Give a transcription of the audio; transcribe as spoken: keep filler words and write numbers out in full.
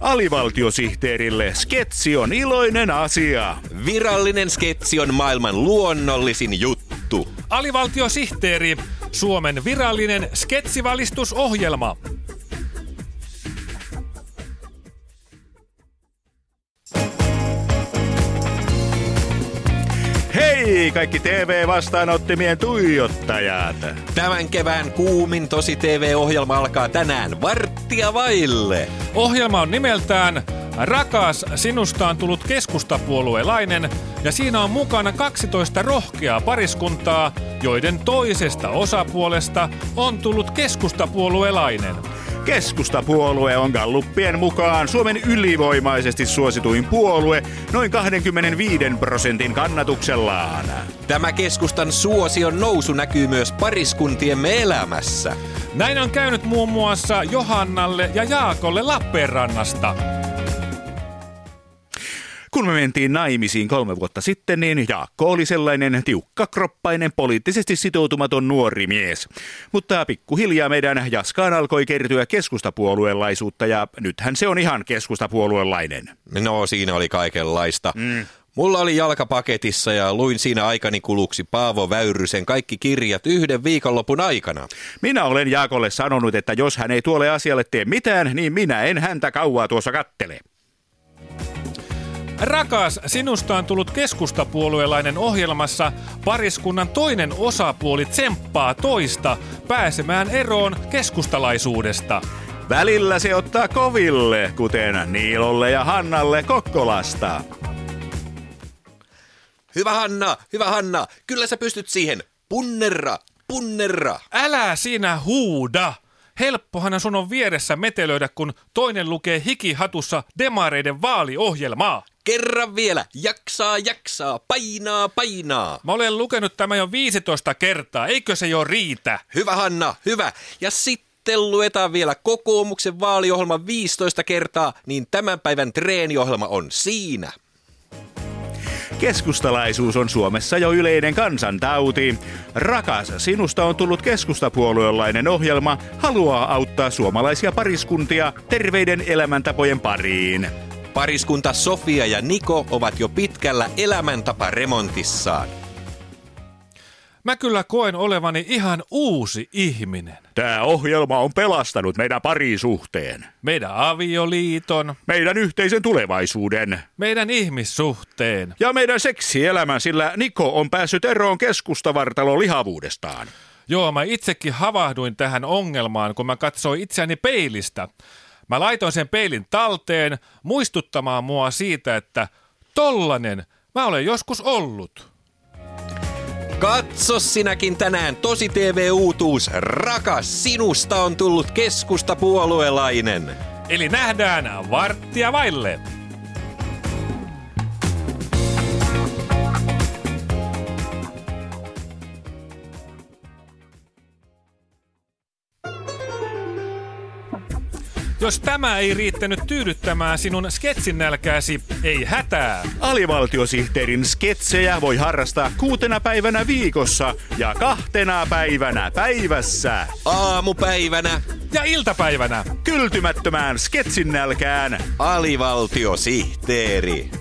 Alivaltiosihteerille sketsi on iloinen asia. Virallinen sketsi on maailman luonnollisin juttu. Alivaltiosihteeri, Suomen virallinen sketsivalistusohjelma. Hei kaikki T V-vastaanottimien tuijottajat! Tämän kevään kuumin tosi T V-ohjelma alkaa tänään varttia vaille. Ohjelma on nimeltään Rakas sinusta on tullut keskustapuoluelainen ja siinä on mukana kaksitoista rohkeaa pariskuntaa, joiden toisesta osapuolesta on tullut keskustapuoluelainen. Keskustapuolue on Galluppien mukaan Suomen ylivoimaisesti suosituin puolue noin kaksikymmentäviisi prosentin kannatuksellaan. Tämä keskustan suosion nousu näkyy myös pariskuntiemme elämässä. Näin on käynyt muun muassa Johannalle ja Jaakolle Lappeenrannasta. Kun me mentiin naimisiin kolme vuotta sitten, niin Jaakko oli sellainen tiukkakroppainen, poliittisesti sitoutumaton nuori mies. Mutta pikkuhiljaa meidän Jaskaan alkoi kertyä keskustapuolueenlaisuutta ja nythän se on ihan keskustapuolueenlainen. No siinä oli kaikenlaista. Mm. Mulla oli jalkapaketissa ja luin siinä aikani kuluksi Paavo Väyrysen kaikki kirjat yhden viikonlopun aikana. Minä olen Jaakolle sanonut, että jos hän ei tuolle asialle tee mitään, niin minä en häntä kauaa tuossa kattele. Rakas sinusta on tullut keskustapuolueelainen ohjelmassa pariskunnan toinen osapuoli tsemppaa toista pääsemään eroon keskustalaisuudesta. Välillä se ottaa koville, kuten Niilolle ja Hannalle Kokkolasta. Hyvä Hanna, hyvä Hanna, kyllä sä pystyt siihen. Punnerra, punnerra. Älä sinä huuda. Helppohan sun on vieressä metelöidä, kun toinen lukee hikihatussa demareiden vaaliohjelmaa. Kerran vielä. Jaksaa, jaksaa. Painaa, painaa. Mä olen lukenut tämä jo viisitoista kertaa. Eikö se jo riitä? Hyvä Hanna, hyvä. Ja sitten luetaan vielä kokoomuksen vaaliohjelma viisitoista kertaa, niin tämän päivän treeniohjelma on siinä. Keskustalaisuus on Suomessa jo yleinen kansantauti. Rakas sinusta on tullut keskustapuolueelainen ohjelma haluaa auttaa suomalaisia pariskuntia terveiden elämäntapojen pariin. Pariskunta Sofia ja Niko ovat jo pitkällä elämäntaparemontissaan. Mä kyllä koen olevani ihan uusi ihminen. Tää ohjelma on pelastanut meidän parisuhteen. Meidän avioliiton. Meidän yhteisen tulevaisuuden. Meidän ihmissuhteen. Ja meidän seksielämän, sillä Niko on päässyt eroon keskustavartalon lihavuudestaan. Joo, mä itsekin havahduin tähän ongelmaan, kun mä katsoin itseäni peilistä. Mä laitoin sen peilin talteen muistuttamaan mua siitä, että tollanen mä olen joskus ollut. Katso sinäkin tänään tosi T V-uutuus. Rakas sinusta on tullut keskustapuolueelainen. Eli nähdään varttia vaille. Jos tämä ei riittänyt tyydyttämään sinun sketsinälkääsi, ei hätää. Alivaltiosihteerin sketsejä voi harrastaa kuutena päivänä viikossa ja kahtena päivänä päivässä. Aamupäivänä ja iltapäivänä. Kyltymättömään sketsinälkään. Alivaltiosihteeri.